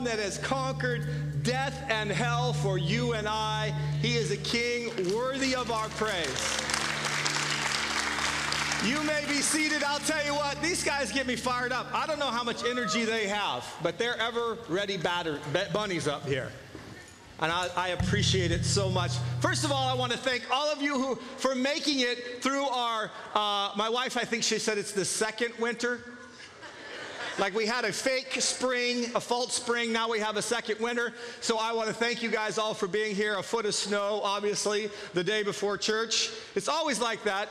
one that has conquered death and hell for you and I. He is a king worthy of our praise. You may be seated. I'll tell you what, these guys get me fired up. I don't know how much energy they have, but they're ever-ready bunnies up here. And I appreciate it so much. First of all, I want to thank all of you for making it through our, my wife, I think she said it's the second winter. Like we had a fake spring, a false spring, now we have a second winter. So I want to thank you guys all for being here. A foot of snow, obviously, the day before church. It's always like that.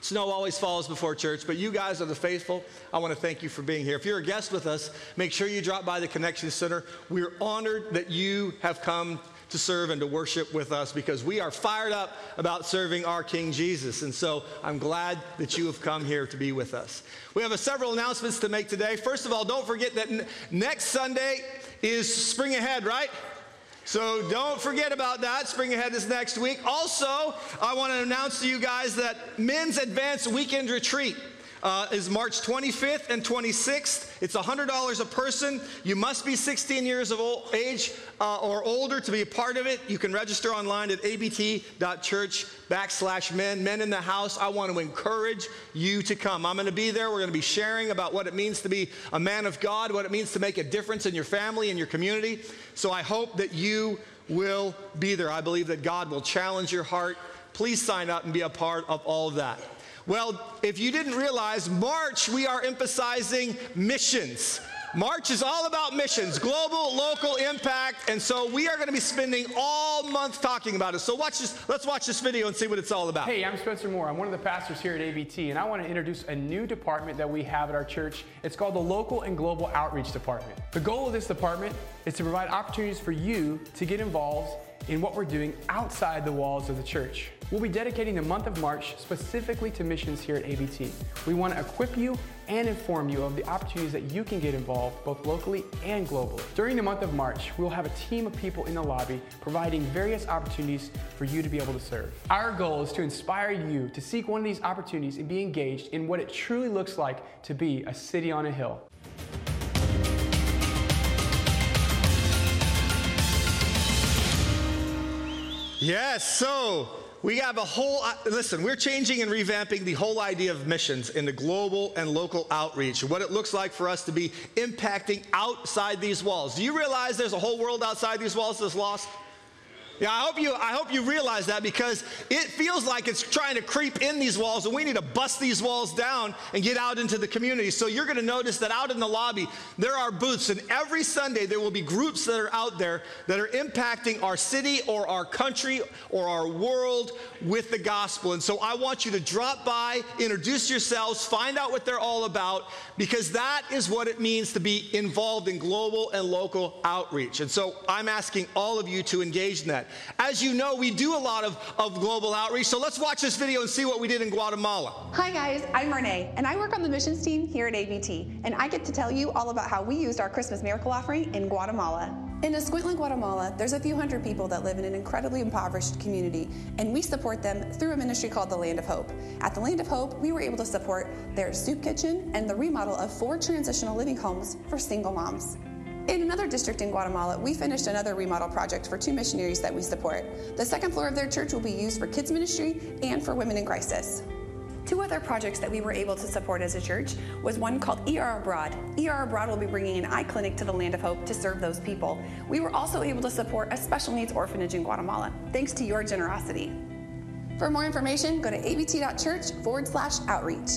Snow always falls before church, but you guys are the faithful. I want to thank you for being here. If you're a guest with us, make sure you drop by the Connection Center. We're honored that you have come to serve and to worship with us because we are fired up about serving our King Jesus. And so I'm glad that you have come here to be with us. We have several announcements to make today. First of all, don't forget that next Sunday is Spring Ahead, right? So don't forget about that. Spring Ahead is next week. Also, I want to announce to you guys that Men's Advanced Weekend Retreat is March 25th and 26th. It's $100 a person. You must be 16 years of age or older to be a part of it. You can register online at abt.church/men. Men in the house, I want to encourage you to come. I'm going to be there. We're going to be sharing about what it means to be a man of God, what it means to make a difference in your family and your community. So I hope that you will be there. I believe that God will challenge your heart. Please sign up and be a part of all of that. Well, if you didn't realize, March, we are emphasizing missions. March is all about missions, global, local impact, and so we are going to be spending all month talking about it. So watch this. Let's watch this video and see what it's all about. Hey, I'm Spencer Moore. I'm one of the pastors here at ABT, and I want to introduce a new department that we have at our church. It's called the Local and Global Outreach Department. The goal of this department is to provide opportunities for you to get involved in what we're doing outside the walls of the church. We'll be dedicating the month of March specifically to missions here at ABT. We want to equip you and inform you of the opportunities that you can get involved both locally and globally. During the month of March, we'll have a team of people in the lobby providing various opportunities for you to be able to serve. Our goal is to inspire you to seek one of these opportunities and be engaged in what it truly looks like to be a city on a hill. Yes, so we have a whole, listen, we're changing and revamping the whole idea of missions into global and local outreach, what it looks like for us to be impacting outside these walls. Do you realize there's a whole world outside these walls that's lost? Yeah, I hope you realize that because it feels like it's trying to creep in these walls and we need to bust these walls down and get out into the community. So you're going to notice that out in the lobby, there are booths, and every Sunday there will be groups that are out there that are impacting our city or our country or our world with the gospel. And so I want you to drop by, introduce yourselves, find out what they're all about, because that is what it means to be involved in global and local outreach. And so I'm asking all of you to engage in that. As you know, we do a lot of global outreach, so let's watch this video and see what we did in Guatemala. Hi guys, I'm Renee, and I work on the missions team here at ABT, and I get to tell you all about how we used our Christmas miracle offering in Guatemala. In Escuintla, Guatemala, there's a few hundred people that live in an incredibly impoverished community, and we support them through a ministry called the Land of Hope. At the Land of Hope, we were able to support their soup kitchen and the remodel of 4 transitional living homes for single moms. In another district in Guatemala, we finished another remodel project for 2 missionaries that we support. The second floor of their church will be used for kids ministry and for women in crisis. 2 other projects that we were able to support as a church was one called ER Abroad. ER Abroad will be bringing an eye clinic to the Land of Hope to serve those people. We were also able to support a special needs orphanage in Guatemala, thanks to your generosity. For more information, go to abt.church/outreach.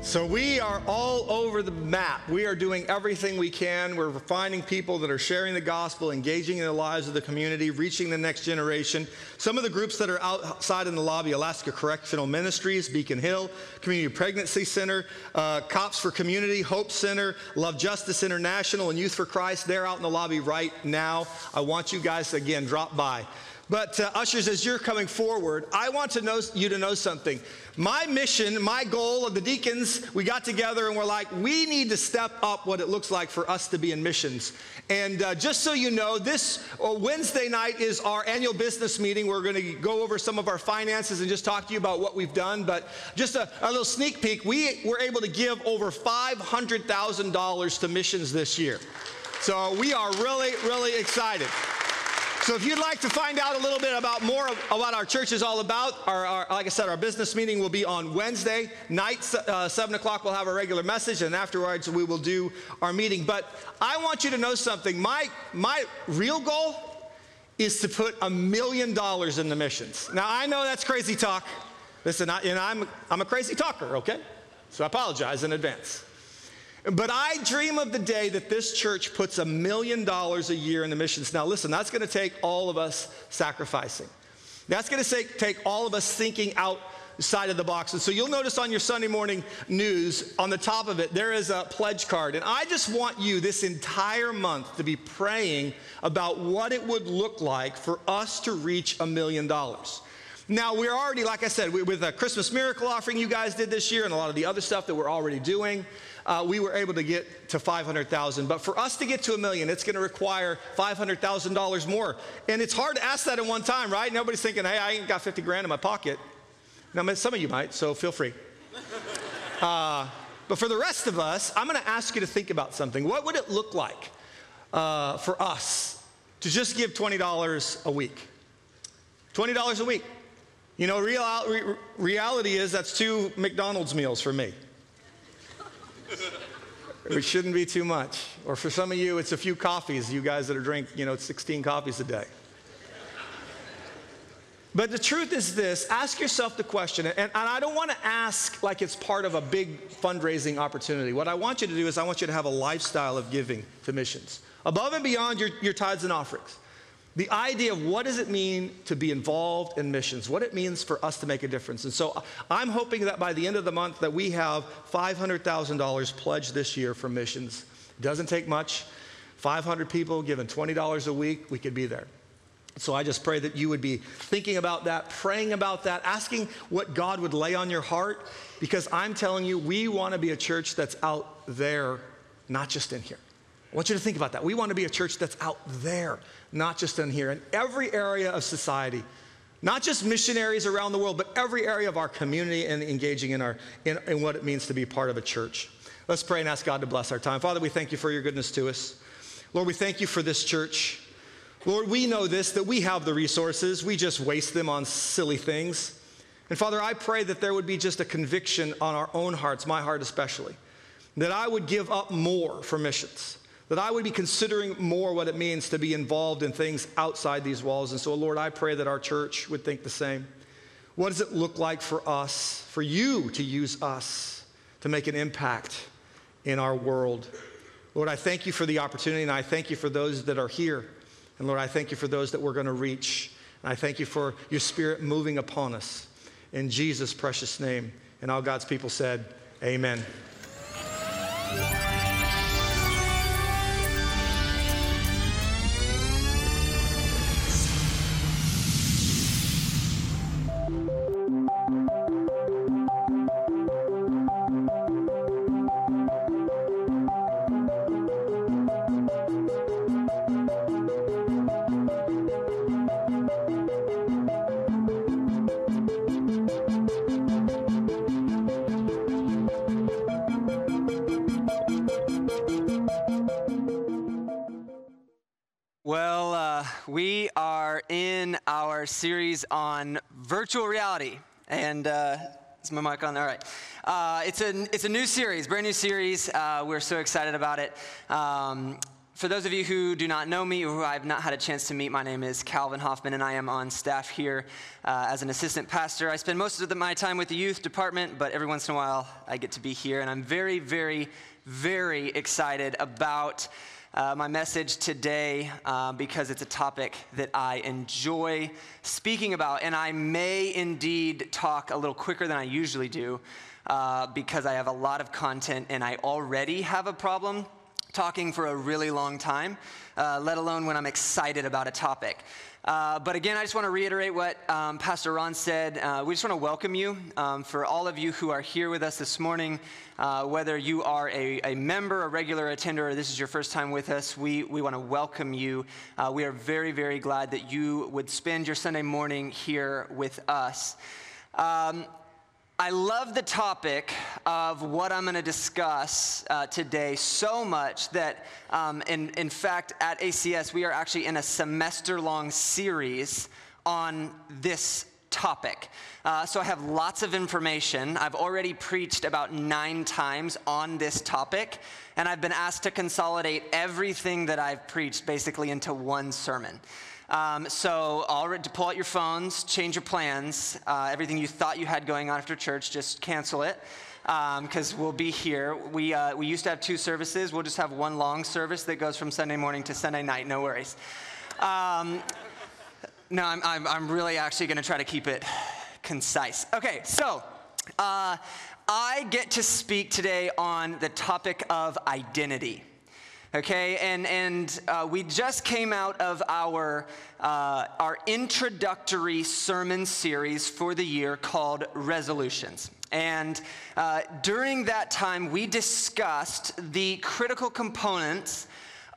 So we are all over the map. We are doing everything we can. We're finding people that are sharing the gospel, engaging in the lives of the community, reaching the next generation. Some of the groups that are outside in the lobby: Alaska Correctional Ministries, Beacon Hill, Community Pregnancy Center, Cops for Community Hope Center, Love Justice International, and Youth for Christ. They're out in the lobby right now. I want you guys to, again, drop by. But ushers, as you're coming forward, I want to know you to know something. My mission, my goal of the deacons, we got together and we're like, we need to step up what it looks like for us to be in missions. And just so you know, this Wednesday night is our annual business meeting. We're going to go over some of our finances and just talk to you about what we've done. But just a little sneak peek, we were able to give over $500,000 to missions this year. So we are really, really excited. So if you'd like to find out a little bit about more about what our church is all about, like I said, our business meeting will be on Wednesday night, 7 o'clock. We'll have our regular message, and afterwards we will do our meeting. But I want you to know something. My real goal is to put $1 million into missions. Now, I know that's crazy talk. Listen, I'm a crazy talker, okay? So I apologize in advance. But I dream of the day that this church puts $1 million a year into missions. Now listen, that's going to take all of us sacrificing. That's going to take all of us thinking outside of the box. And so you'll notice on your Sunday morning news, on the top of it, there is a pledge card. And I just want you this entire month to be praying about what it would look like for us to reach $1 million. Now, we're already, like I said, with a Christmas miracle offering you guys did this year and a lot of the other stuff that we're already doing, we were able to get to $500,000. But for us to get to $1 million, it's going to require $500,000 more. And it's hard to ask that in one time, right? Nobody's thinking, hey, I ain't got 50 grand in my pocket. Now, some of you might, so feel free. But for the rest of us, I'm going to ask you to think about something. What would it look like for us to just give $20 a week? $20 a week. You know, reality is that's 2 McDonald's meals for me. It shouldn't be too much. Or for some of you, it's a few coffees. You guys that are drinking, you know, it's 16 coffees a day. But the truth is this, ask yourself the question, and I don't want to ask like it's part of a big fundraising opportunity. What I want you to do is I want you to have a lifestyle of giving to missions, above and beyond your tithes and offerings. The idea of what does it mean to be involved in missions, what it means for us to make a difference. And so I'm hoping that by the end of the month that we have $500,000 pledged this year for missions. It doesn't take much. 500 people given $20 a week, we could be there. So I just pray that you would be thinking about that, praying about that, asking what God would lay on your heart, because I'm telling you, we want to be a church that's out there, not just in here. I want you to think about that. We want to be a church that's out there, not just in here, in every area of society, not just missionaries around the world, but every area of our community and engaging in what it means to be part of a church. Let's pray and ask God to bless our time. Father, we thank you for your goodness to us. Lord, we thank you for this church. Lord, we know this, that we have the resources. We just waste them on silly things. And Father, I pray that there would be just a conviction on our own hearts, my heart especially, that I would give up more for missions, that I would be considering more what it means to be involved in things outside these walls. And so, Lord, I pray that our church would think the same. What does it look like for us, for you to use us to make an impact in our world? Lord, I thank you for the opportunity, and I thank you for those that are here. And, Lord, I thank you for those that we're going to reach. And I thank you for your Spirit moving upon us. In Jesus' precious name. And all God's people said, amen. Series on virtual reality, and is my mic on? All right, it's a new series, brand new series. We're so excited about it. For those of you who do not know me or who I've not had a chance to meet, my name is Calvin Hoffman, and I am on staff here as an assistant pastor. I spend most of my time with the youth department, but every once in a while I get to be here, and I'm very, very, very excited about my message today because it's a topic that I enjoy speaking about, and I may indeed talk a little quicker than I usually do because I have a lot of content, and I already have a problem talking for a really long time, let alone when I'm excited about a topic. But again, I just want to reiterate what Pastor Ron said. We just want to welcome you for all of you who are here with us this morning, whether you are a member, a regular attender, or this is your first time with us, we want to welcome you. We are very, very glad that you would spend your Sunday morning here with us. I love the topic of what I'm going to discuss today so much that, in fact, at ACS, we are actually in a semester-long series on this topic. So I have lots of information. I've already preached about 9 times on this topic, and I've been asked to consolidate everything that I've preached basically into one sermon. So already pull out your phones, change your plans, everything you thought you had going on after church, just cancel it, because we'll be here. We used to have 2 services. We'll just have one long service that goes from Sunday morning to Sunday night. No worries. No, I'm really actually going to try to keep it concise. Okay, so I get to speak today on the topic of identity. Okay, and we just came out of our introductory sermon series for the year called Resolutions. And during that time, we discussed the critical components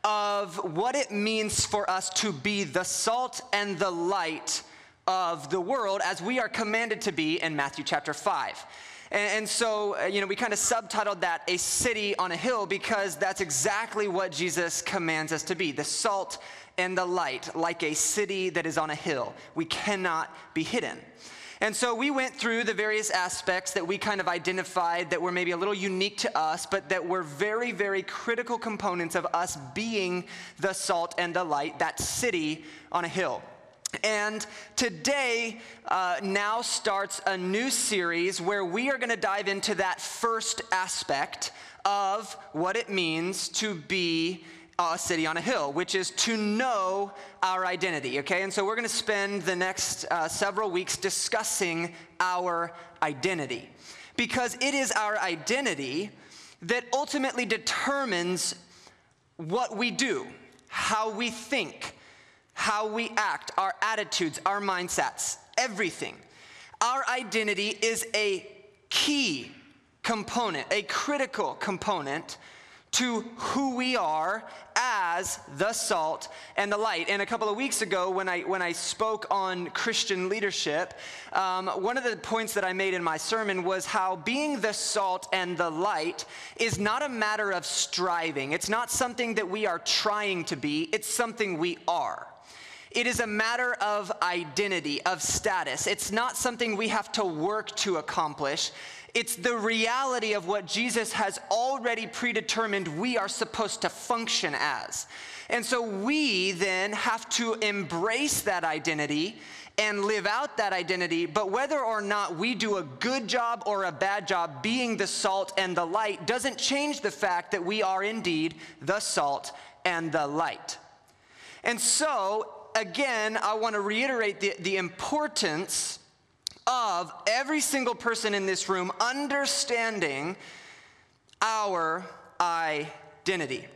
of what it means for us to be the salt and the light of the world as we are commanded to be in Matthew chapter 5. And so, you know, we kind of subtitled that A City on a Hill because that's exactly what Jesus commands us to be, the salt and the light, like a city that is on a hill. We cannot be hidden. And so we went through the various aspects that we kind of identified that were maybe a little unique to us, but that were very, very critical components of us being the salt and the light, that city on a hill. And today now starts a new series where we are going to dive into that first aspect of what it means to be a city on a hill, which is to know our identity, okay? And so we're going to spend the next several weeks discussing our identity, because it is our identity that ultimately determines what we do, how we think, how we act, our attitudes, our mindsets, everything. Our identity is a key component, a critical component to who we are as the salt and the light. And a couple of weeks ago when I spoke on Christian leadership, one of the points that I made in my sermon was how being the salt and the light is not a matter of striving. It's not something that we are trying to be. It's something we are. It is a matter of identity, of status. It's not something we have to work to accomplish. It's the reality of what Jesus has already predetermined we are supposed to function as. And so we then have to embrace that identity and live out that identity, but whether or not we do a good job or a bad job being the salt and the light doesn't change the fact that we are indeed the salt and the light. And so, again, I want to reiterate the importance of every single person in this room understanding our identity.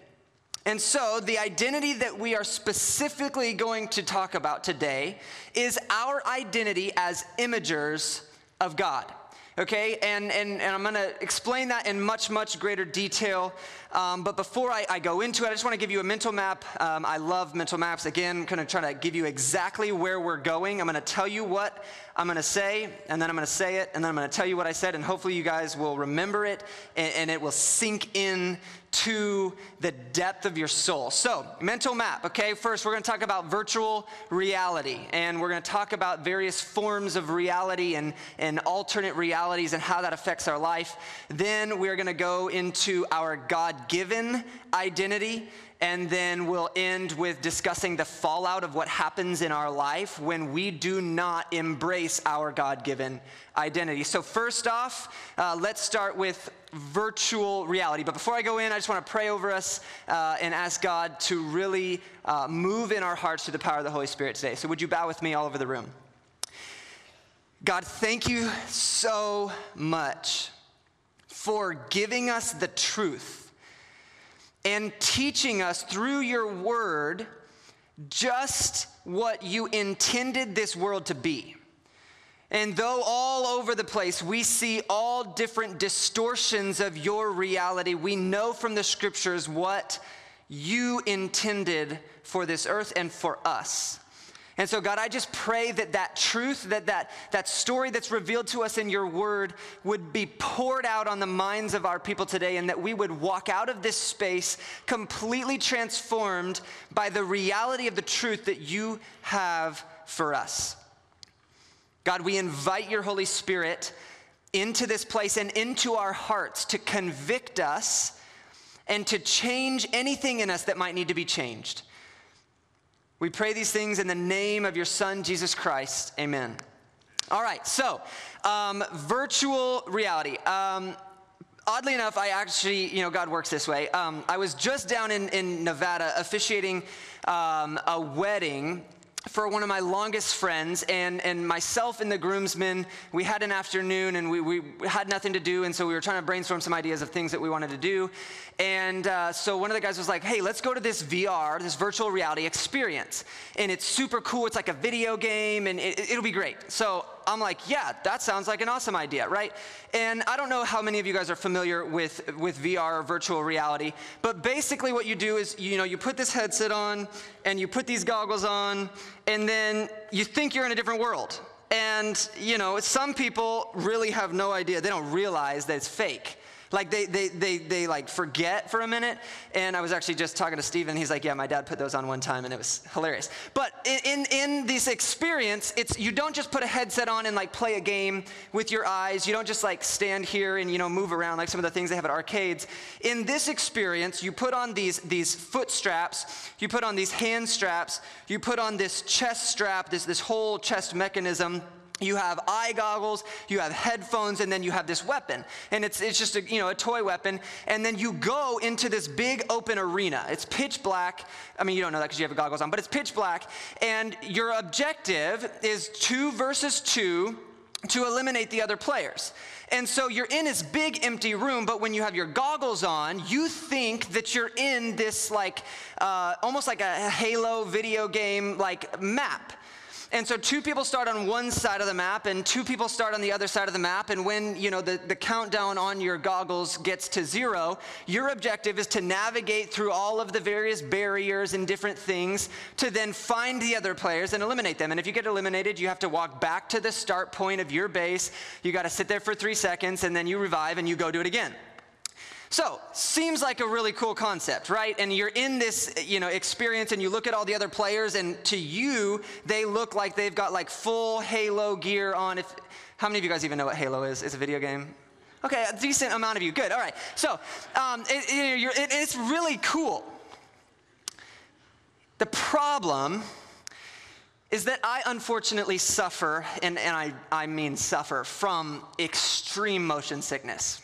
And so the identity that we are specifically going to talk about today is our identity as imagers of God. Okay, and I'm going to explain that in much, much greater detail, but before I go into it, I just want to give you a mental map. I love mental maps. Again, I'm going to try to give you exactly where we're going. I'm going to tell you what I'm going to say, and then I'm going to say it, and then I'm going to tell you what I said, and hopefully you guys will remember it, and it will sink in to the depth of your soul. So, mental map, okay? First, we're going to talk about virtual reality, and we're going to talk about various forms of reality and alternate realities and how that affects our life. Then we're going to go into our God-given identity, and then we'll end with discussing the fallout of what happens in our life when we do not embrace our God-given identity. So first off, let's start with virtual reality. But before I go in, I just want to pray over us and ask God to really move in our hearts through the power of the Holy Spirit today. So would you bow with me all over the room? God, thank you so much for giving us the truth and teaching us through your word just what you intended this world to be. And though all over the place we see all different distortions of your reality, we know from the scriptures what you intended for this earth and for us. And so, God, I just pray that that truth, that story that's revealed to us in your word would be poured out on the minds of our people today, and that we would walk out of this space completely transformed by the reality of the truth that you have for us. God, we invite your Holy Spirit into this place and into our hearts to convict us and to change anything in us that might need to be changed. We pray these things in the name of your Son, Jesus Christ. Amen. All right, so virtual reality. Oddly enough, I actually, you know, God works this way. I was just down in Nevada officiating a wedding for one of my longest friends, and myself and the groomsmen, we had an afternoon and we had nothing to do, and so we were trying to brainstorm some ideas of things that we wanted to do. And so one of the guys was like, hey, let's go to this VR, this virtual reality experience. And it's super cool, it's like a video game, and it'll be great. So I'm like, yeah, that sounds like an awesome idea, right? And I don't know how many of you guys are familiar with VR or virtual reality, but basically what you do is, you know, you put this headset on and you put these goggles on, and then you think you're in a different world. And, you know, some people really have no idea. They don't realize that it's fake. Like they like forget for a minute. And I was actually just talking to Steven. He's like, yeah, my dad put those on one time and it was hilarious. But in this experience, it's, you don't just put a headset on and like play a game with your eyes. You don't just like stand here and, you know, move around like some of the things they have at arcades. In this experience, you put on these foot straps, you put on these hand straps, you put on this chest strap, this whole chest mechanism. You have eye goggles, you have headphones, and then you have this weapon. And it's just a, you know, a toy weapon. And then you go into this big open arena. It's pitch black. I mean, you don't know that because you have goggles on, but it's pitch black. And your objective is 2 versus 2 to eliminate the other players. And so you're in this big empty room, but when you have your goggles on, you think that you're in this like, almost like a Halo video game like map. And so 2 people start on one side of the map and 2 people start on the other side of the map. And when, you know, the countdown on your goggles gets to 0, your objective is to navigate through all of the various barriers and different things to then find the other players and eliminate them. And if you get eliminated, you have to walk back to the start point of your base. You got to sit there for 3 seconds and then you revive and you go do it again. So, seems like a really cool concept, right? And you're in this, you know, experience and you look at all the other players, and to you, they look like they've got like full Halo gear on. If, how many of you guys even know what Halo is? It's a video game. Okay, a decent amount of you. Good, all right. So, it's really cool. The problem is that I unfortunately suffer, and I mean suffer, from extreme motion sickness.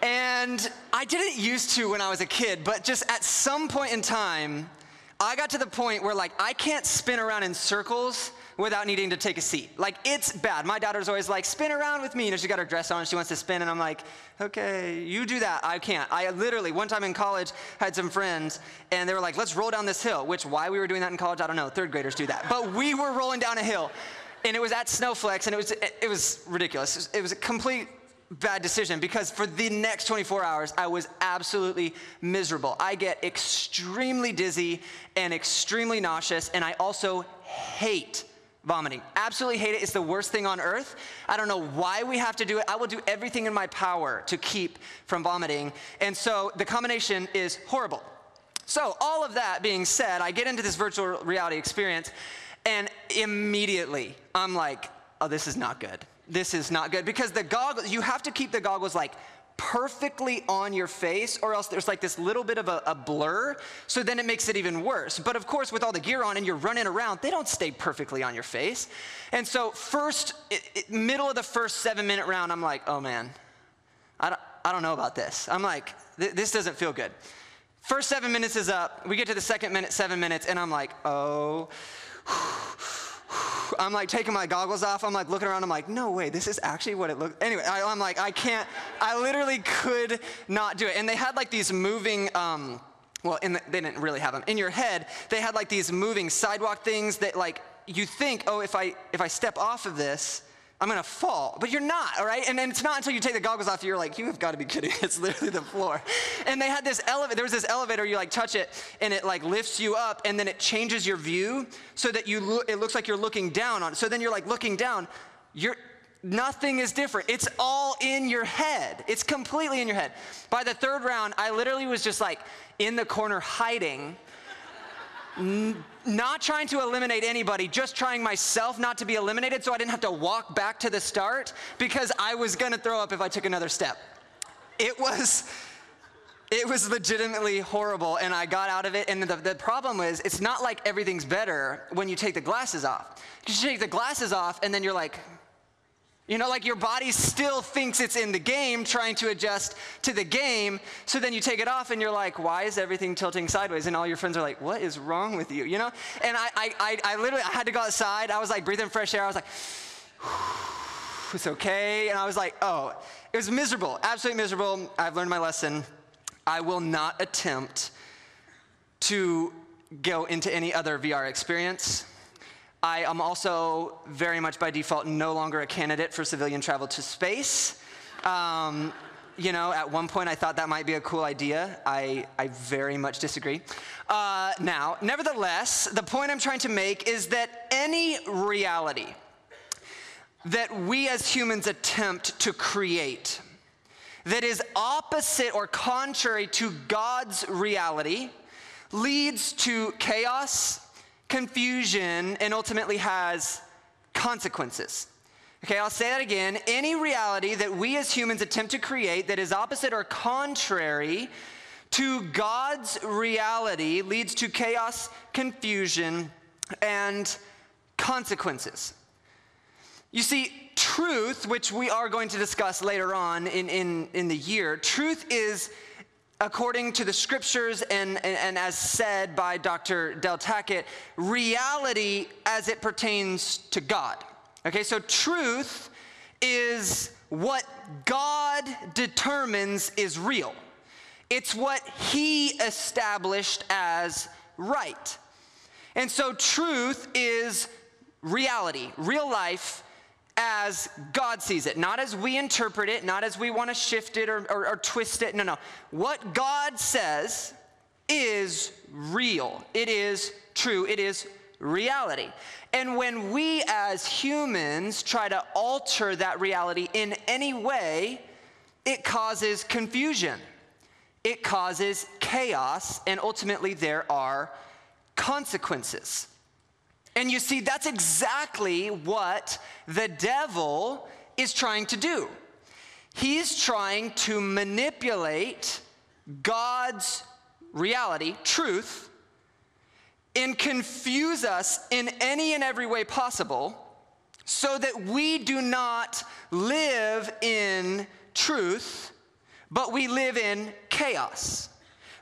And I didn't used to when I was a kid, but just at some point in time, I got to the point where like I can't spin around in circles without needing to take a seat. Like, it's bad. My daughter's always like, spin around with me. You know, she got her dress on and she wants to spin, and I'm like, okay, you do that. I can't. I literally, one time in college, had some friends, and they were like, let's roll down this hill, which why we were doing that in college, I don't know. 3rd graders do that. But we were rolling down a hill, and it was at Snowflex, and it was ridiculous. It was a complete bad decision, because for the next 24 hours, I was absolutely miserable. I get extremely dizzy and extremely nauseous, and I also hate vomiting. Absolutely hate it. It's the worst thing on earth. I don't know why we have to do it. I will do everything in my power to keep from vomiting, and so the combination is horrible. So all of that being said, I get into this virtual reality experience, and immediately I'm like, oh, this is not good. This is not good, because the goggles, you have to keep the goggles like perfectly on your face, or else there's like this little bit of a blur, so then it makes it even worse. But of course, with all the gear on and you're running around, they don't stay perfectly on your face. And so middle of the first 7-minute round, I'm like, oh man, I don't know about this. I'm like, this doesn't feel good. First 7 minutes is up. We get to the second minute, 7 minutes, and I'm like, oh, I'm like taking my goggles off. I'm like looking around. I'm like, no way, this is actually what it looks. Anyway, I'm like, I can't, I literally could not do it. And they had like these moving, well, they didn't really have them. In your head, they had like these moving sidewalk things that like you think, oh, if I step off of this, I'm gonna fall, but you're not, all right? And then it's not until you take the goggles off, you're like, you have gotta be kidding, it's literally the floor. And they had this elevator, there was this elevator, you like touch it, and it like lifts you up, and then it changes your view so that you it looks like you're looking down on it. So then you're like looking down, nothing is different. It's all in your head. It's completely in your head. By the third round, I literally was just like in the corner hiding, not trying to eliminate anybody, just trying myself not to be eliminated so I didn't have to walk back to the start because I was gonna throw up if I took another step. It was legitimately horrible, and I got out of it, and the problem is it's not like everything's better when you take the glasses off. You take the glasses off and then you're like, you know, like your body still thinks it's in the game, trying to adjust to the game. So then you take it off and you're like, why is everything tilting sideways? And all your friends are like, what is wrong with you? You know? And I literally, I had to go outside. I was like breathing fresh air. I was like, it's okay. And I was like, oh, it was miserable, absolutely miserable. I've learned my lesson. I will not attempt to go into any other VR experience. I am also very much by default no longer a candidate for civilian travel to space. You know, at one point I thought that might be a cool idea. I very much disagree. Now, nevertheless, the point I'm trying to make is that any reality that we as humans attempt to create that is opposite or contrary to God's reality leads to chaos, confusion, and ultimately has consequences. Okay, I'll say that again. Any reality that we as humans attempt to create that is opposite or contrary to God's reality leads to chaos, confusion, and consequences. You see, truth, which we are going to discuss later on in the year, truth is according to the scriptures and as said by Dr. Del Tackett, reality as it pertains to God. Okay, so truth is what God determines is real. It's what he established as right. And so truth is reality, real life, as God sees it, not as we interpret it, not as we want to shift it or twist it. No, no. What God says is real. It is true. It is reality. And when we as humans try to alter that reality in any way, it causes confusion. It causes chaos, and ultimately there are consequences. And you see, that's exactly what the devil is trying to do. He's trying to manipulate God's reality, truth, and confuse us in any and every way possible so that we do not live in truth, but we live in chaos.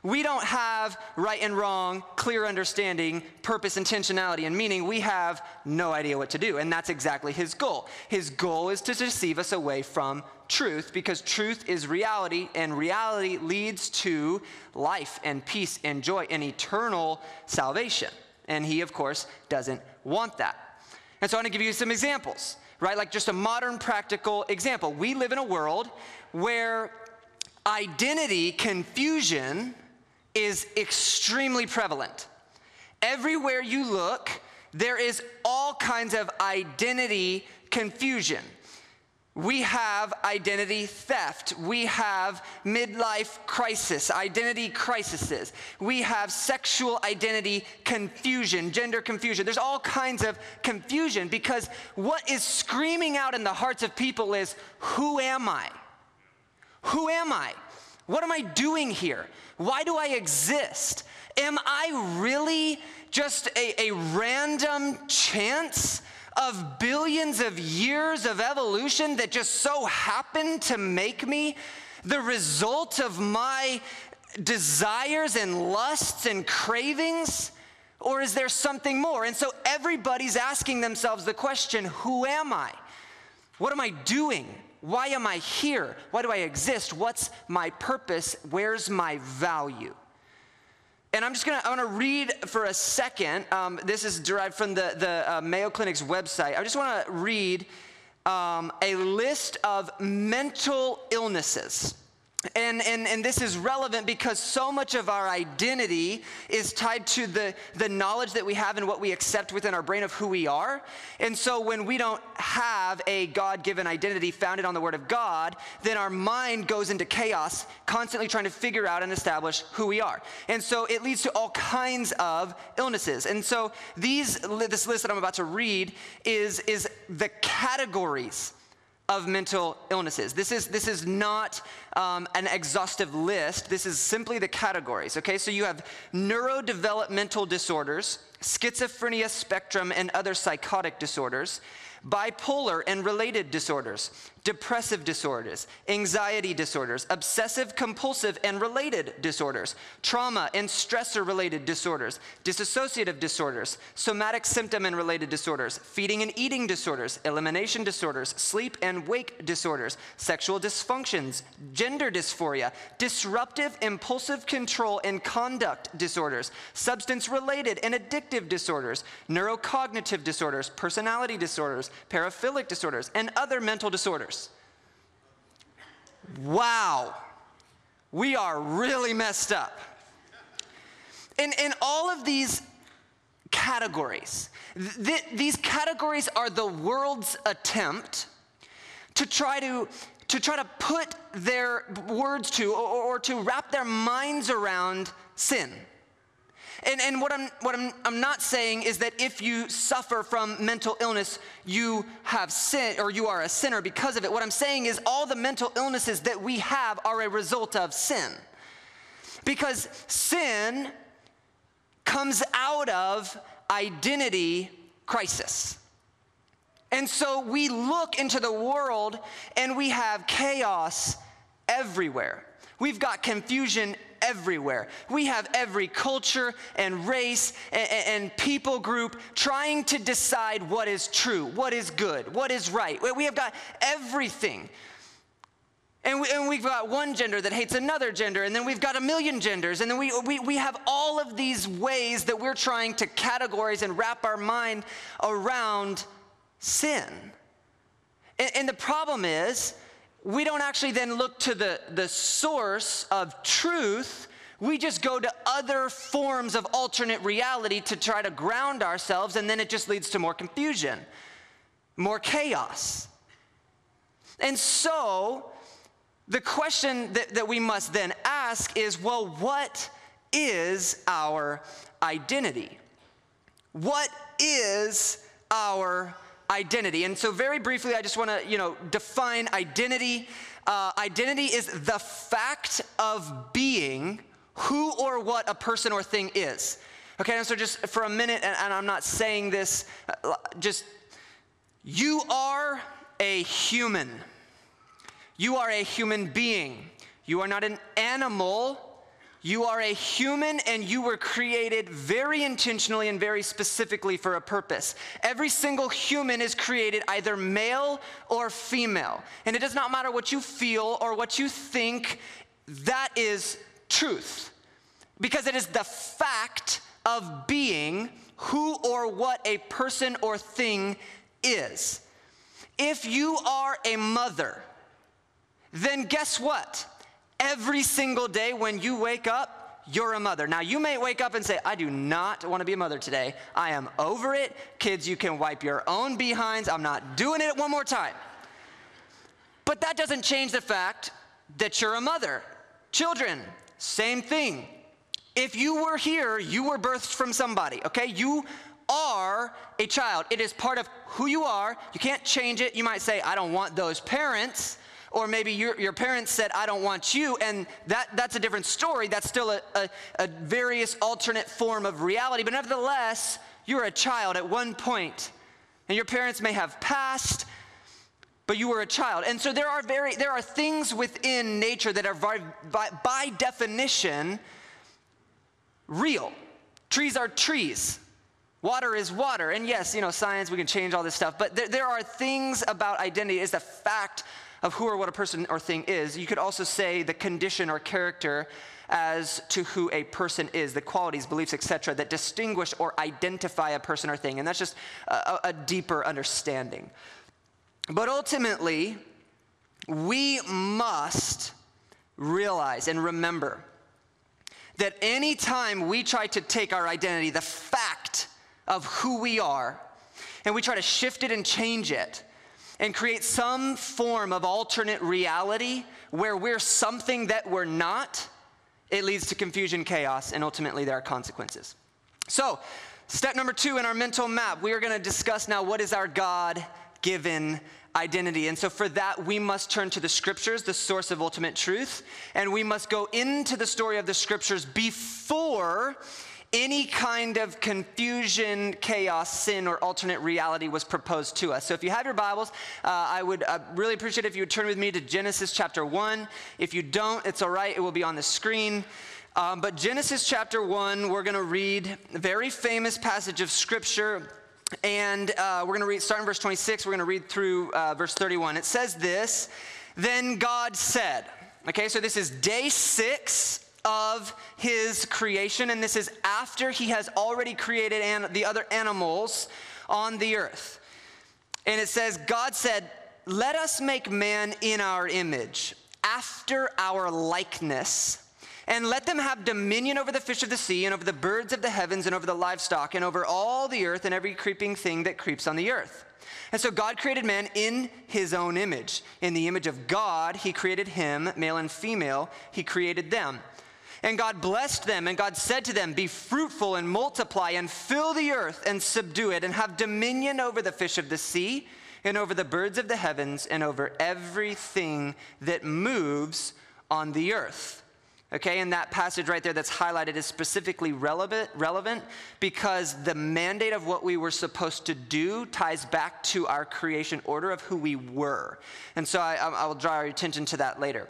We don't have right and wrong, clear understanding, purpose, intentionality, and meaning. We have no idea what to do, and that's exactly his goal. His goal is to deceive us away from truth, because truth is reality, and reality leads to life and peace and joy and eternal salvation. And he, of course, doesn't want that. And so I want to give you some examples, right? Like just a modern practical example. We live in a world where identity confusion is extremely prevalent. Everywhere you look, there is all kinds of identity confusion. We have identity theft. We have midlife crisis, identity crises. We have sexual identity confusion, gender confusion. There's all kinds of confusion because what is screaming out in the hearts of people is, who am I? Who am I? What am I doing here? Why do I exist? Am I really just a random chance of billions of years of evolution that just so happened to make me the result of my desires and lusts and cravings? Or is there something more? And so everybody's asking themselves the question, who am I? What am I doing? Why am I here? Why do I exist? What's my purpose? Where's my value? And I want to read for a second. This is derived from the Mayo Clinic's website. I just want to read a list of mental illnesses. And this is relevant because so much of our identity is tied to the knowledge that we have and what we accept within our brain of who we are. And so when we don't have a God-given identity founded on the Word of God, then our mind goes into chaos, constantly trying to figure out and establish who we are. And so it leads to all kinds of illnesses. And so this list that I'm about to read is the categories of mental illnesses. This is not an exhaustive list. This is simply the categories, okay? So you have neurodevelopmental disorders, schizophrenia spectrum and other psychotic disorders, bipolar and related disorders, depressive disorders, anxiety disorders, obsessive compulsive and related disorders, trauma and stressor related disorders, dissociative disorders, somatic symptom and related disorders, feeding and eating disorders, elimination disorders, sleep and wake disorders, sexual dysfunctions, gender dysphoria, disruptive impulsive control and conduct disorders, substance related and addictive disorders, neurocognitive disorders, personality disorders, paraphilic disorders, and other mental disorders. Wow, we are really messed up. In all of these categories, these categories are the world's attempt to try to put their words to or to wrap their minds around sin. And what I'm not saying is that if you suffer from mental illness, you have sin or you are a sinner because of it. What I'm saying is all the mental illnesses that we have are a result of sin. Because sin comes out of identity crisis. And so we look into the world and we have chaos everywhere. We've got confusion everywhere. We have every culture and race and people group trying to decide what is true, what is good, what is right. We have got everything. And we've got one gender that hates another gender, and then we've got a million genders, and then we have all of these ways that we're trying to categorize and wrap our mind around sin. And the problem is, we don't actually then look to the source of truth. We just go to other forms of alternate reality to try to ground ourselves, and then it just leads to more confusion, more chaos. And so the question that we must then ask is, well, what is our identity? What is our identity? Identity. And so very briefly, I just want to, define identity. Identity is the fact of being who or what a person or thing is. Okay, and so just for a minute, and I'm not saying this, just you are a human. You are a human being. You are not an animal. You are a human, and you were created very intentionally and very specifically for a purpose. Every single human is created either male or female. And it does not matter what you feel or what you think, that is truth. Because it is the fact of being who or what a person or thing is. If you are a mother, then guess what? Every single day when you wake up, you're a mother. Now, you may wake up and say, I do not want to be a mother today. I am over it. Kids, you can wipe your own behinds. I'm not doing it one more time. But that doesn't change the fact that you're a mother. Children, same thing. If you were here, you were birthed from somebody, okay? You are a child. It is part of who you are. You can't change it. You might say, I don't want those parents. Or maybe your parents said, I don't want you, and that's a different story. That's still a various alternate form of reality. But nevertheless, you're a child at one point, and your parents may have passed, but you were a child. And so there are things within nature that are by definition real. Trees are trees. Water is water. And yes, you know, science, we can change all this stuff. But there are things about identity. It's the fact of who or what a person or thing is. You could also say the condition or character as to who a person is, the qualities, beliefs, etc., that distinguish or identify a person or thing. And that's just a deeper understanding. But ultimately, we must realize and remember that any time we try to take our identity, the fact of who we are, and we try to shift it and change it, and create some form of alternate reality where we're something that we're not, it leads to confusion, chaos, and ultimately there are consequences. So, step number 2 in our mental map, we are going to discuss now what is our God-given identity. And so for that, we must turn to the scriptures, the source of ultimate truth, and we must go into the story of the scriptures before any kind of confusion, chaos, sin, or alternate reality was proposed to us. So if you have your Bibles, I would really appreciate it if you would turn with me to Genesis chapter 1. If you don't, it's all right. It will be on the screen. But Genesis chapter 1, we're going to read a very famous passage of Scripture. And we're going to read, starting verse 26, we're going to read through verse 31. It says this, "Then God said," okay, so this is day 6 of his creation, and this is after he has already created the other animals on the earth. And it says, God said, "Let us make man in our image, after our likeness, and let them have dominion over the fish of the sea, and over the birds of the heavens, and over the livestock, and over all the earth, and every creeping thing that creeps on the earth." And so God created man in his own image. In the image of God, he created him, male and female, he created them. And God blessed them, and God said to them, "Be fruitful and multiply and fill the earth and subdue it and have dominion over the fish of the sea and over the birds of the heavens and over everything that moves on the earth." Okay, and that passage right there that's highlighted is specifically relevant because the mandate of what we were supposed to do ties back to our creation order of who we were. And so I will draw our attention to that later.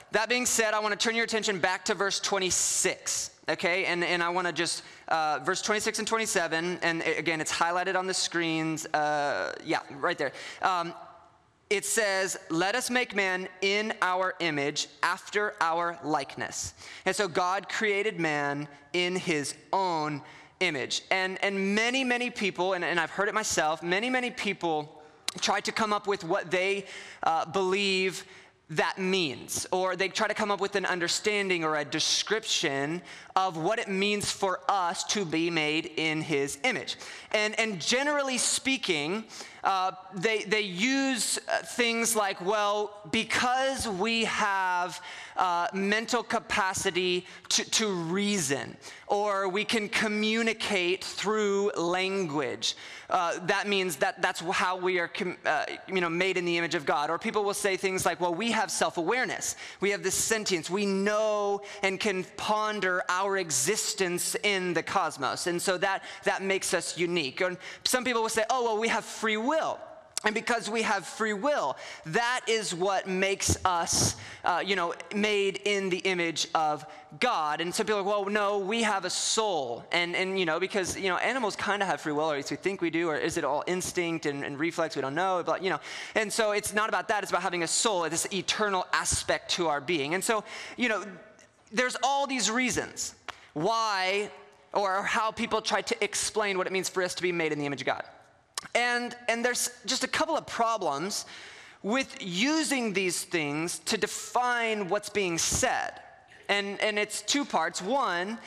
that being said, I want to turn your attention back to verse 26, okay? And I want to just, verse 26 and 27, and again, it's highlighted on the screens. Yeah, right there. It says, "Let us make man in our image after our likeness." And so God created man in his own image. And many people, and I've heard it myself, many people try to come up with what they believe that means, or they try to come up with an understanding or a description of what it means for us to be made in his image. And generally speaking, they use things like, well, because we have mental capacity to reason, or we can communicate through language. That means that's how we are made in the image of God. Or people will say things like, well, we have self-awareness. We have this sentience. We know and can ponder our existence in the cosmos. And so that makes us unique. And some people will say, oh, well, we have free will. And because we have free will, that is what makes us, made in the image of God. And some people are like, well, no, we have a soul. And because, animals kind of have free will, or at least we think we do, or is it all instinct and reflex? We don't know, but, And so it's not about that. It's about having a soul, this eternal aspect to our being. And so, there's all these reasons why or how people try to explain what it means for us to be made in the image of God. And there's just a couple of problems with using these things to define what's being said. And it's two parts. One,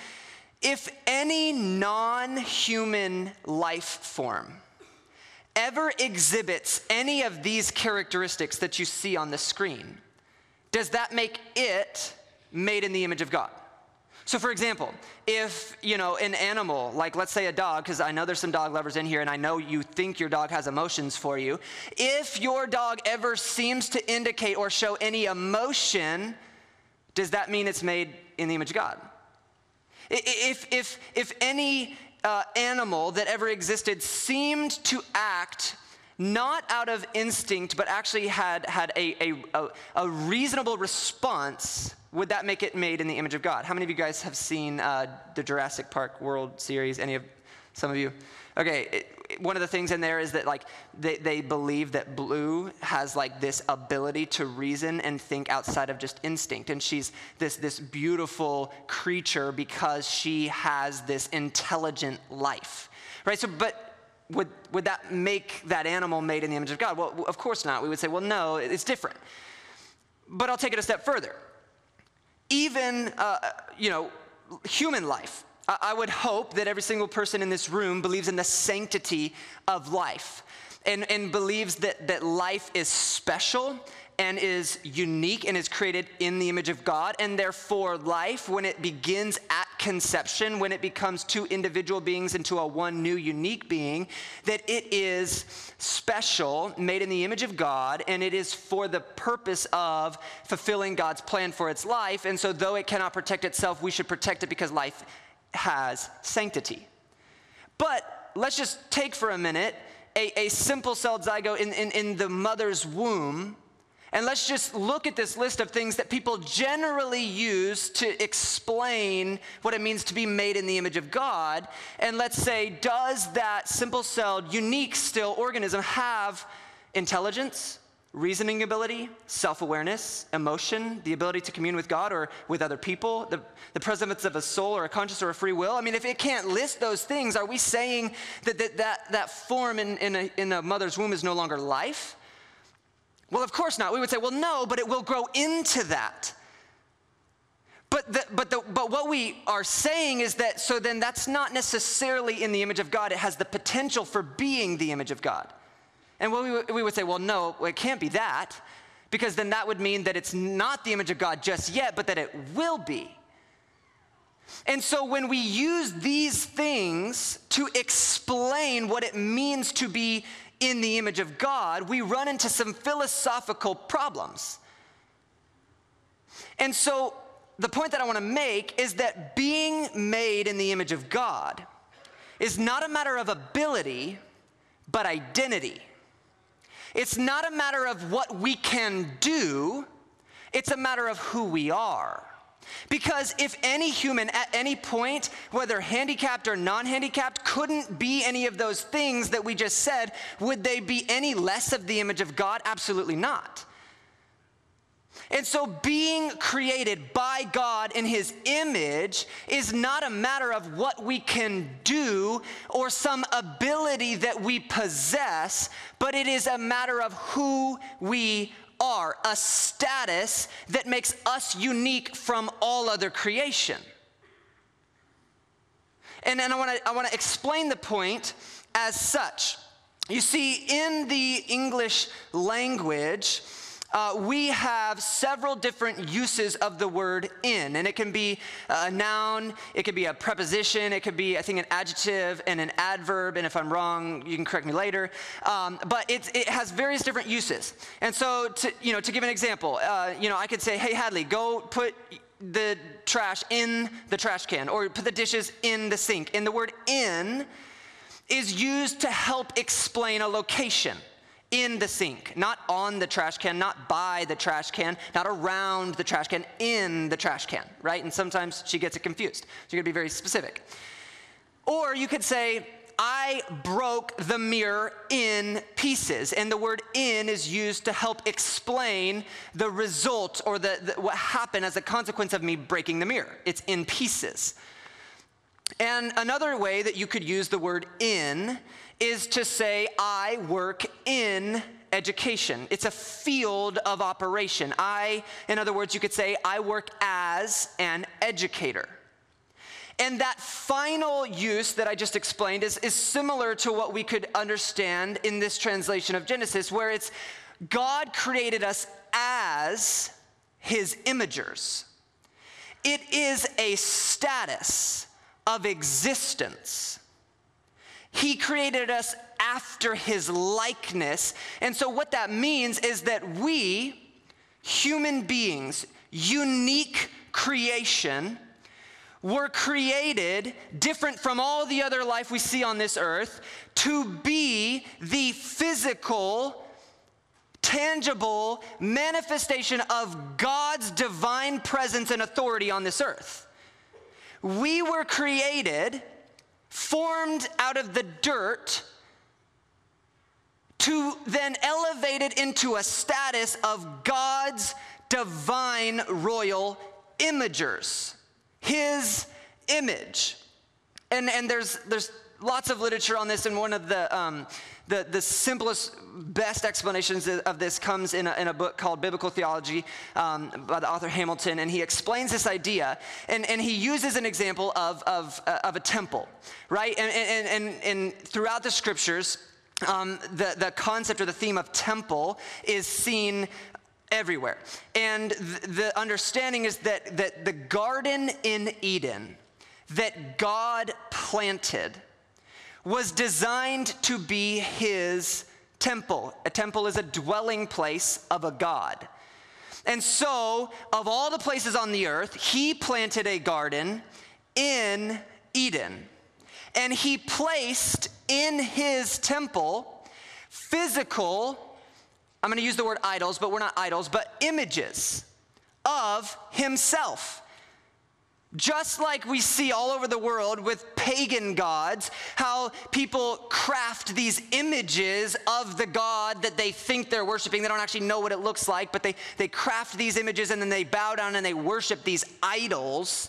if any non-human life form ever exhibits any of these characteristics that you see on the screen, does that make it made in the image of God? So for example, if, you know, an animal, like let's say a dog, because I know there's some dog lovers in here and I know you think your dog has emotions for you. If your dog ever seems to indicate or show any emotion, does that mean it's made in the image of God? If any animal that ever existed seemed to act not out of instinct, but actually had a reasonable response, would that make it made in the image of God? How many of you guys have seen the Jurassic Park World series? Some of you? Okay, one of the things in there is that like they believe that Blue has like this ability to reason and think outside of just instinct. And she's this beautiful creature because she has this intelligent life, right? So, but would that make that animal made in the image of God? Well, of course not. We would say, well, no, it's different. But I'll take it a step further. Even, human life. I would hope that every single person in this room believes in the sanctity of life and believes that life is special and is unique and is created in the image of God, and therefore life, when it begins at conception, when it becomes two individual beings into a one new unique being, that it is special, made in the image of God, and it is for the purpose of fulfilling God's plan for its life. And so though it cannot protect itself, we should protect it because life has sanctity. But let's just take for a minute a simple-celled zygote in the mother's womb. And let's just look at this list of things that people generally use to explain what it means to be made in the image of God. And let's say, does that simple-celled, unique still organism have intelligence, reasoning ability, self-awareness, emotion, the ability to commune with God or with other people, the presence of a soul or a conscience or a free will? I mean, if it can't list those things, are we saying that form in a mother's womb is no longer life? Well, of course not. We would say, well, no, but it will grow into that. But what we are saying is that, so then that's not necessarily in the image of God. It has the potential for being the image of God. And what we would say, well, no, it can't be that, because then that would mean that it's not the image of God just yet, but that it will be. And so when we use these things to explain what it means to be in the image of God, we run into some philosophical problems. And so the point that I want to make is that being made in the image of God is not a matter of ability, but identity. It's not a matter of what we can do, it's a matter of who we are. Because if any human at any point, whether handicapped or non-handicapped, couldn't be any of those things that we just said, would they be any less of the image of God? Absolutely not. And so being created by God in his image is not a matter of what we can do or some ability that we possess, but it is a matter of who we are, a status that makes us unique from all other creation. And I want to explain the point as such. You see, in the English language, we have several different uses of the word in, and it can be a noun, it could be a preposition, it could be, I think, an adjective and an adverb, and if I'm wrong, you can correct me later, but it has various different uses. And so, to give an example, I could say, hey, Hadley, go put the trash in the trash can, or put the dishes in the sink, and the word in is used to help explain a location. In the sink, not on the trash can, not by the trash can, not around the trash can, in the trash can, right? And sometimes she gets it confused. So you gotta be very specific. Or you could say, I broke the mirror in pieces. And the word in is used to help explain the result or what happened as a consequence of me breaking the mirror. It's in pieces. And another way that you could use the word in is to say, I work in education. It's a field of operation. In other words, you could say, I work as an educator. And that final use that I just explained is similar to what we could understand in this translation of Genesis, where it's God created us as his imagers. It is a status of existence. He created us after his likeness. And so what that means is that we, human beings, unique creation, were created different from all the other life we see on this earth to be the physical, tangible manifestation of God's divine presence and authority on this earth. We were created, formed out of the dirt, to then elevated into a status of God's divine royal imagers, his image. And there's lots of literature on this, and one of the simplest, best explanations of this comes in a book called Biblical Theology by the author Hamilton, and he explains this idea, and he uses an example of a temple, right? And throughout the scriptures, the concept or the theme of temple is seen everywhere. And the understanding is that the garden in Eden that God planted was designed to be his temple. A temple is a dwelling place of a God. And so, of all the places on the earth, he planted a garden in Eden. And he placed in his temple physical, I'm going to use the word idols, but we're not idols, but images of himself. Just like we see all over the world with pagan gods, how people craft these images of the god that they think they're worshiping. They don't actually know what it looks like, but they craft these images and then they bow down and they worship these idols.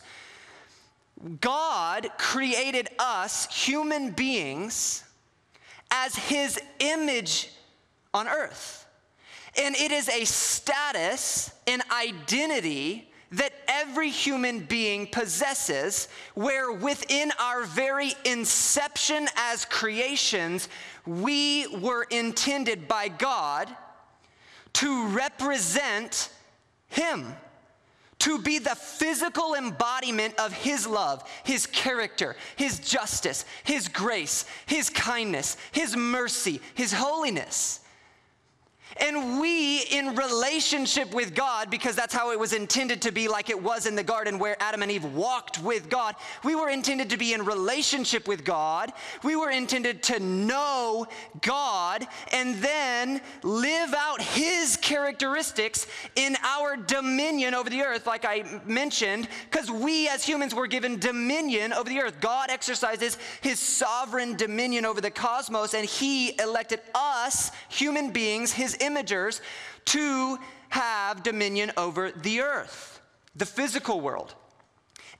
God created us, human beings, as his image on earth. And it is a status, an identity that every human being possesses, where within our very inception as creations, we were intended by God to represent him, to be the physical embodiment of his love, his character, his justice, his grace, his kindness, his mercy, his holiness. And we, in relationship with God, because that's how it was intended to be, like it was in the garden where Adam and Eve walked with God, we were intended to be in relationship with God. We were intended to know God and then live out his characteristics in our dominion over the earth, like I mentioned, because we as humans were given dominion over the earth. God exercises his sovereign dominion over the cosmos, and he elected us, human beings, his imagers, to have dominion over the earth, the physical world,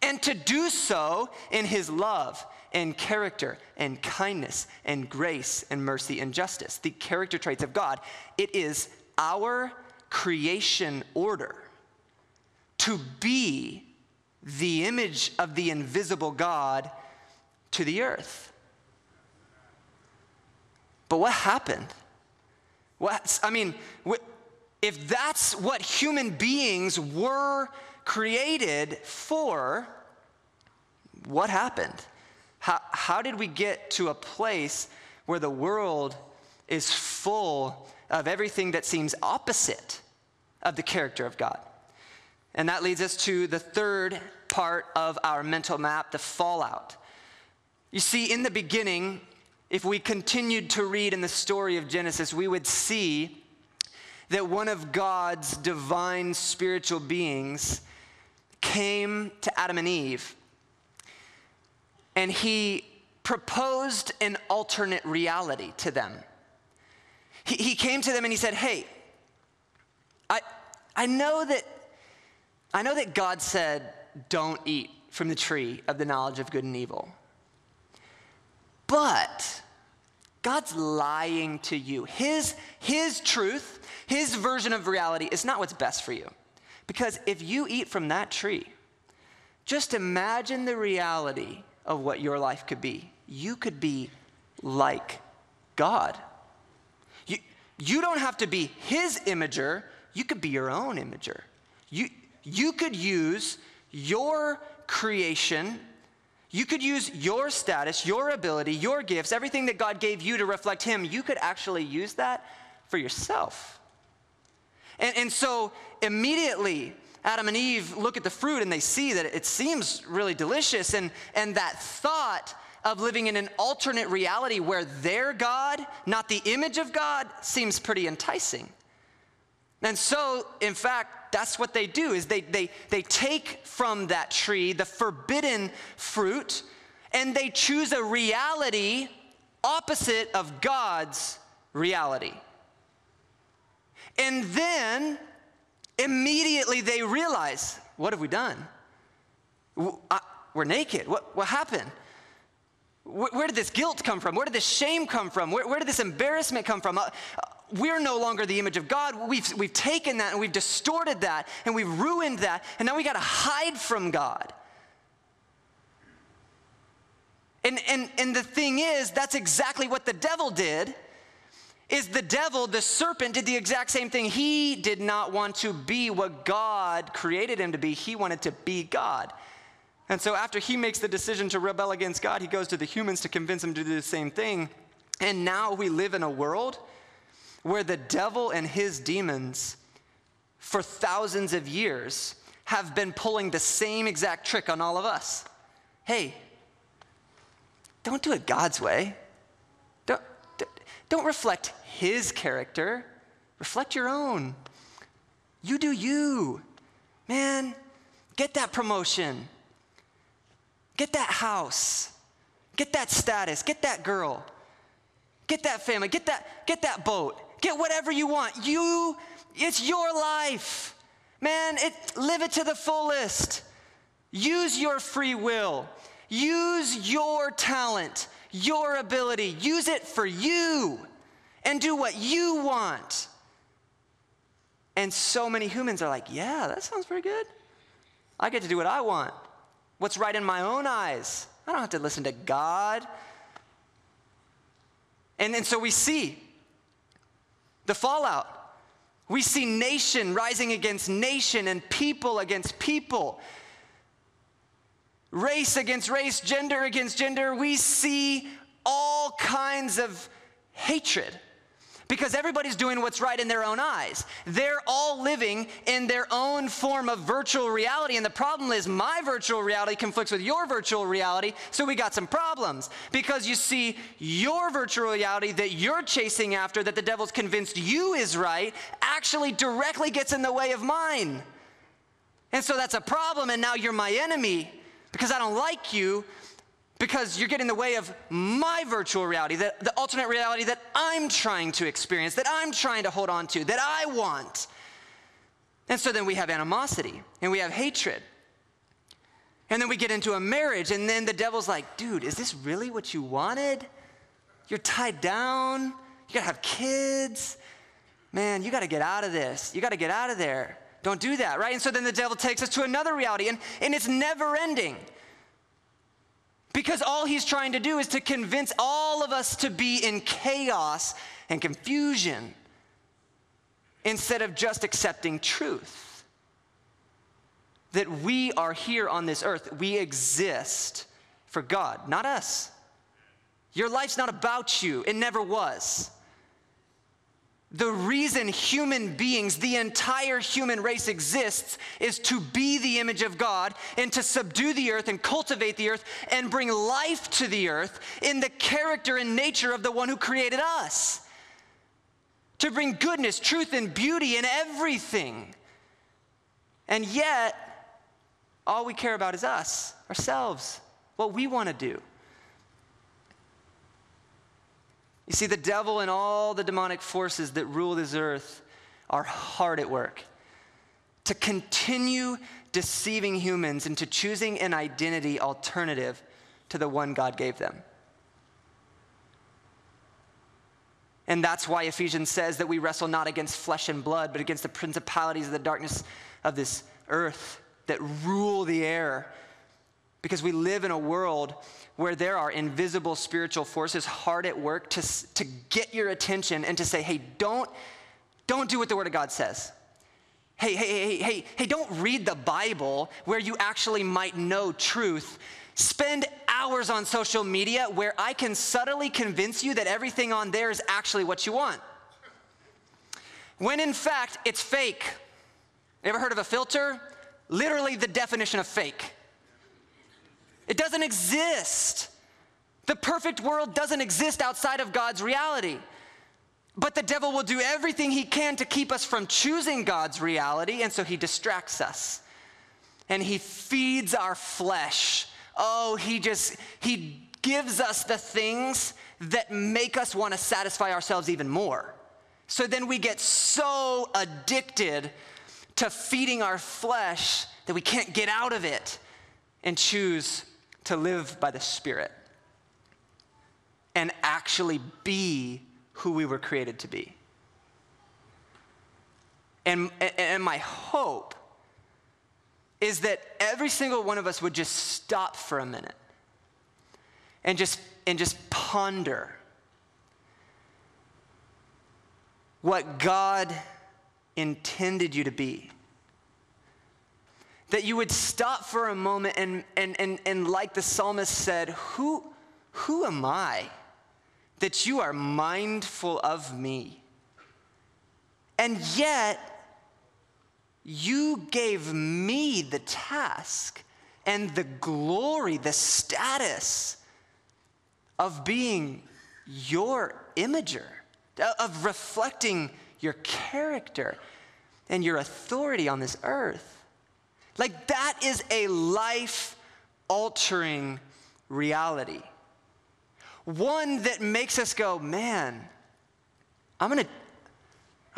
and to do so in his love and character and kindness and grace and mercy and justice, the character traits of God. It is our creation order to be the image of the invisible God to the earth. But what happened? If that's what human beings were created for, what happened? How did we get to a place where the world is full of everything that seems opposite of the character of God? And that leads us to the third part of our mental map, the fallout. You see, in the beginning, if we continued to read in the story of Genesis, we would see that one of God's divine spiritual beings came to Adam and Eve, and he proposed an alternate reality to them. He came to them and he said, hey, I know that God said, don't eat from the tree of the knowledge of good and evil. But God's lying to you. His truth, his version of reality is not what's best for you. Because if you eat from that tree, just imagine the reality of what your life could be. You could be like God. You don't have to be his imager. You could be your own imager. You could use your creation. You could use your status, your ability, your gifts, everything that God gave you to reflect him. You could actually use that for yourself. And so immediately, Adam and Eve look at the fruit and they see that it seems really delicious. And that thought of living in an alternate reality where their God, not the image of God, seems pretty enticing. And so, in fact, that's what they do, is they take from that tree the forbidden fruit, and they choose a reality opposite of God's reality. And then, immediately they realize, what have we done? We're naked. What happened? Where did this guilt come from? Where did this shame come from? Where did this embarrassment come from? We're no longer the image of God. We've taken that and we've distorted that and we've ruined that, and now we got to hide from God. And the thing is, that's exactly what the devil did. Is the devil, the serpent, did the exact same thing. He did not want to be what God created him to be. He wanted to be God. And so after he makes the decision to rebel against God, he goes to the humans to convince them to do the same thing. And now we live in a world where the devil and his demons for thousands of years have been pulling the same exact trick on all of us. Hey, don't do it God's way. Don't reflect his character. Reflect your own. You do you. Man, get that promotion. Get that house. Get that status. Get that girl. Get that family. Get that boat. Get whatever you want. It's your life. Man, live it to the fullest. Use your free will. Use your talent, your ability. Use it for you and do what you want. And so many humans are like, yeah, that sounds pretty good. I get to do what I want. What's right in my own eyes. I don't have to listen to God. And so we see the fallout. We see nation rising against nation and people against people, race against race, gender against gender. We see all kinds of hatred because everybody's doing what's right in their own eyes. They're all living in their own form of virtual reality, and the problem is my virtual reality conflicts with your virtual reality, so we got some problems because you see your virtual reality that you're chasing after, that the devil's convinced you is right, actually directly gets in the way of mine. And so that's a problem, and now you're my enemy because I don't like you, because you're getting in the way of my virtual reality, the alternate reality that I'm trying to experience, that I'm trying to hold on to, that I want. And so then we have animosity and we have hatred. And then we get into a marriage, and then the devil's like, dude, is this really what you wanted? You're tied down. You gotta have kids. Man, you gotta get out of this. You gotta get out of there. Don't do that, right? And so then the devil takes us to another reality, and it's never ending. Because all he's trying to do is to convince all of us to be in chaos and confusion instead of just accepting truth. That we are here on this earth. We exist for God, not us. Your life's not about you. It never was. The reason human beings, the entire human race exists, is to be the image of God and to subdue the earth and cultivate the earth and bring life to the earth in the character and nature of the one who created us. To bring goodness, truth, and beauty in everything. And yet, all we care about is us, ourselves, what we want to do. You see, the devil and all the demonic forces that rule this earth are hard at work to continue deceiving humans into choosing an identity alternative to the one God gave them. And that's why Ephesians says that we wrestle not against flesh and blood, but against the principalities of the darkness of this earth that rule the air. Because we live in a world where there are invisible spiritual forces hard at work to get your attention and to say, hey, don't do what the Word of God says. Hey, don't read the Bible where you actually might know truth. Spend hours on social media where I can subtly convince you that everything on there is actually what you want, when in fact, it's fake. Ever heard of a filter? Literally the definition of fake. It doesn't exist. The perfect world doesn't exist outside of God's reality. But the devil will do everything he can to keep us from choosing God's reality, and so he distracts us. And he feeds our flesh. Oh, he gives us the things that make us want to satisfy ourselves even more. So then we get so addicted to feeding our flesh that we can't get out of it and choose to live by the Spirit and actually be who we were created to be. And my hope is that every single one of us would just stop for a minute and just ponder what God intended you to be. That you would stop for a moment and like the psalmist said, who am I that you are mindful of me? And yet, you gave me the task and the glory, the status of being your imager, of reflecting your character and your authority on this earth. Like, that is a life-altering reality. One that makes us go, man, I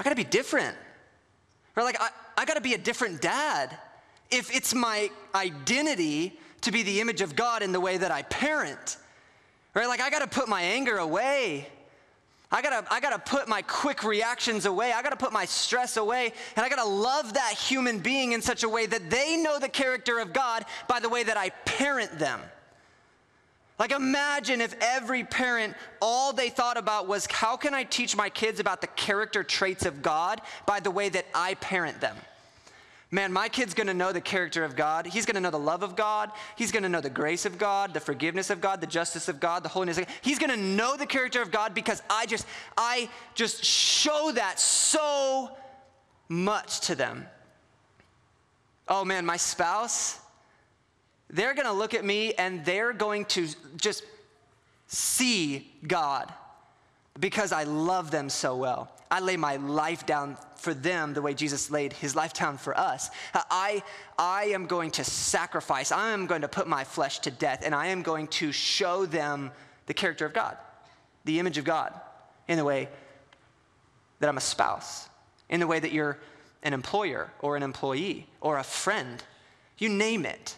gotta be different. Or like, I gotta be a different dad. If it's my identity to be the image of God in the way that I parent, right? Like, I gotta put my anger away. I gotta put my quick reactions away. I gotta put my stress away. And I gotta love that human being in such a way that they know the character of God by the way that I parent them. Like, imagine if every parent, all they thought about was, how can I teach my kids about the character traits of God by the way that I parent them? Man, my kid's gonna know the character of God. He's gonna know the love of God. He's gonna know the grace of God, the forgiveness of God, the justice of God, the holiness of God. He's gonna know the character of God because I just show that so much to them. Oh man, my spouse, they're gonna look at me and they're going to just see God because I love them so well. I lay my life down for them the way Jesus laid his life down for us. I am going to sacrifice. I am going to put my flesh to death, and I am going to show them the character of God, the image of God, in the way that I'm a spouse, in the way that you're an employer or an employee or a friend, you name it.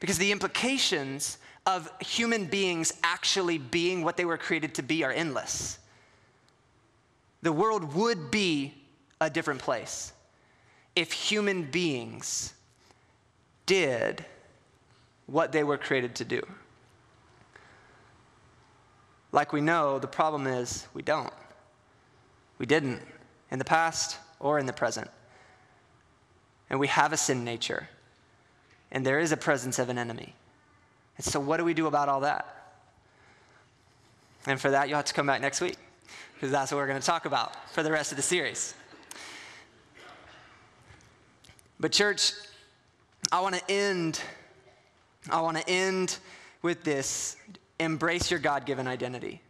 Because the implications of human beings actually being what they were created to be are endless. The world would be a different place if human beings did what they were created to do. Like we know, the problem is we don't. We didn't in the past or in the present. And we have a sin nature. And there is a presence of an enemy. And so what do we do about all that? And for that, you'll have to come back next week, because that's what we're going to talk about for the rest of the series. But church, I want to end with this: embrace your God-given identity.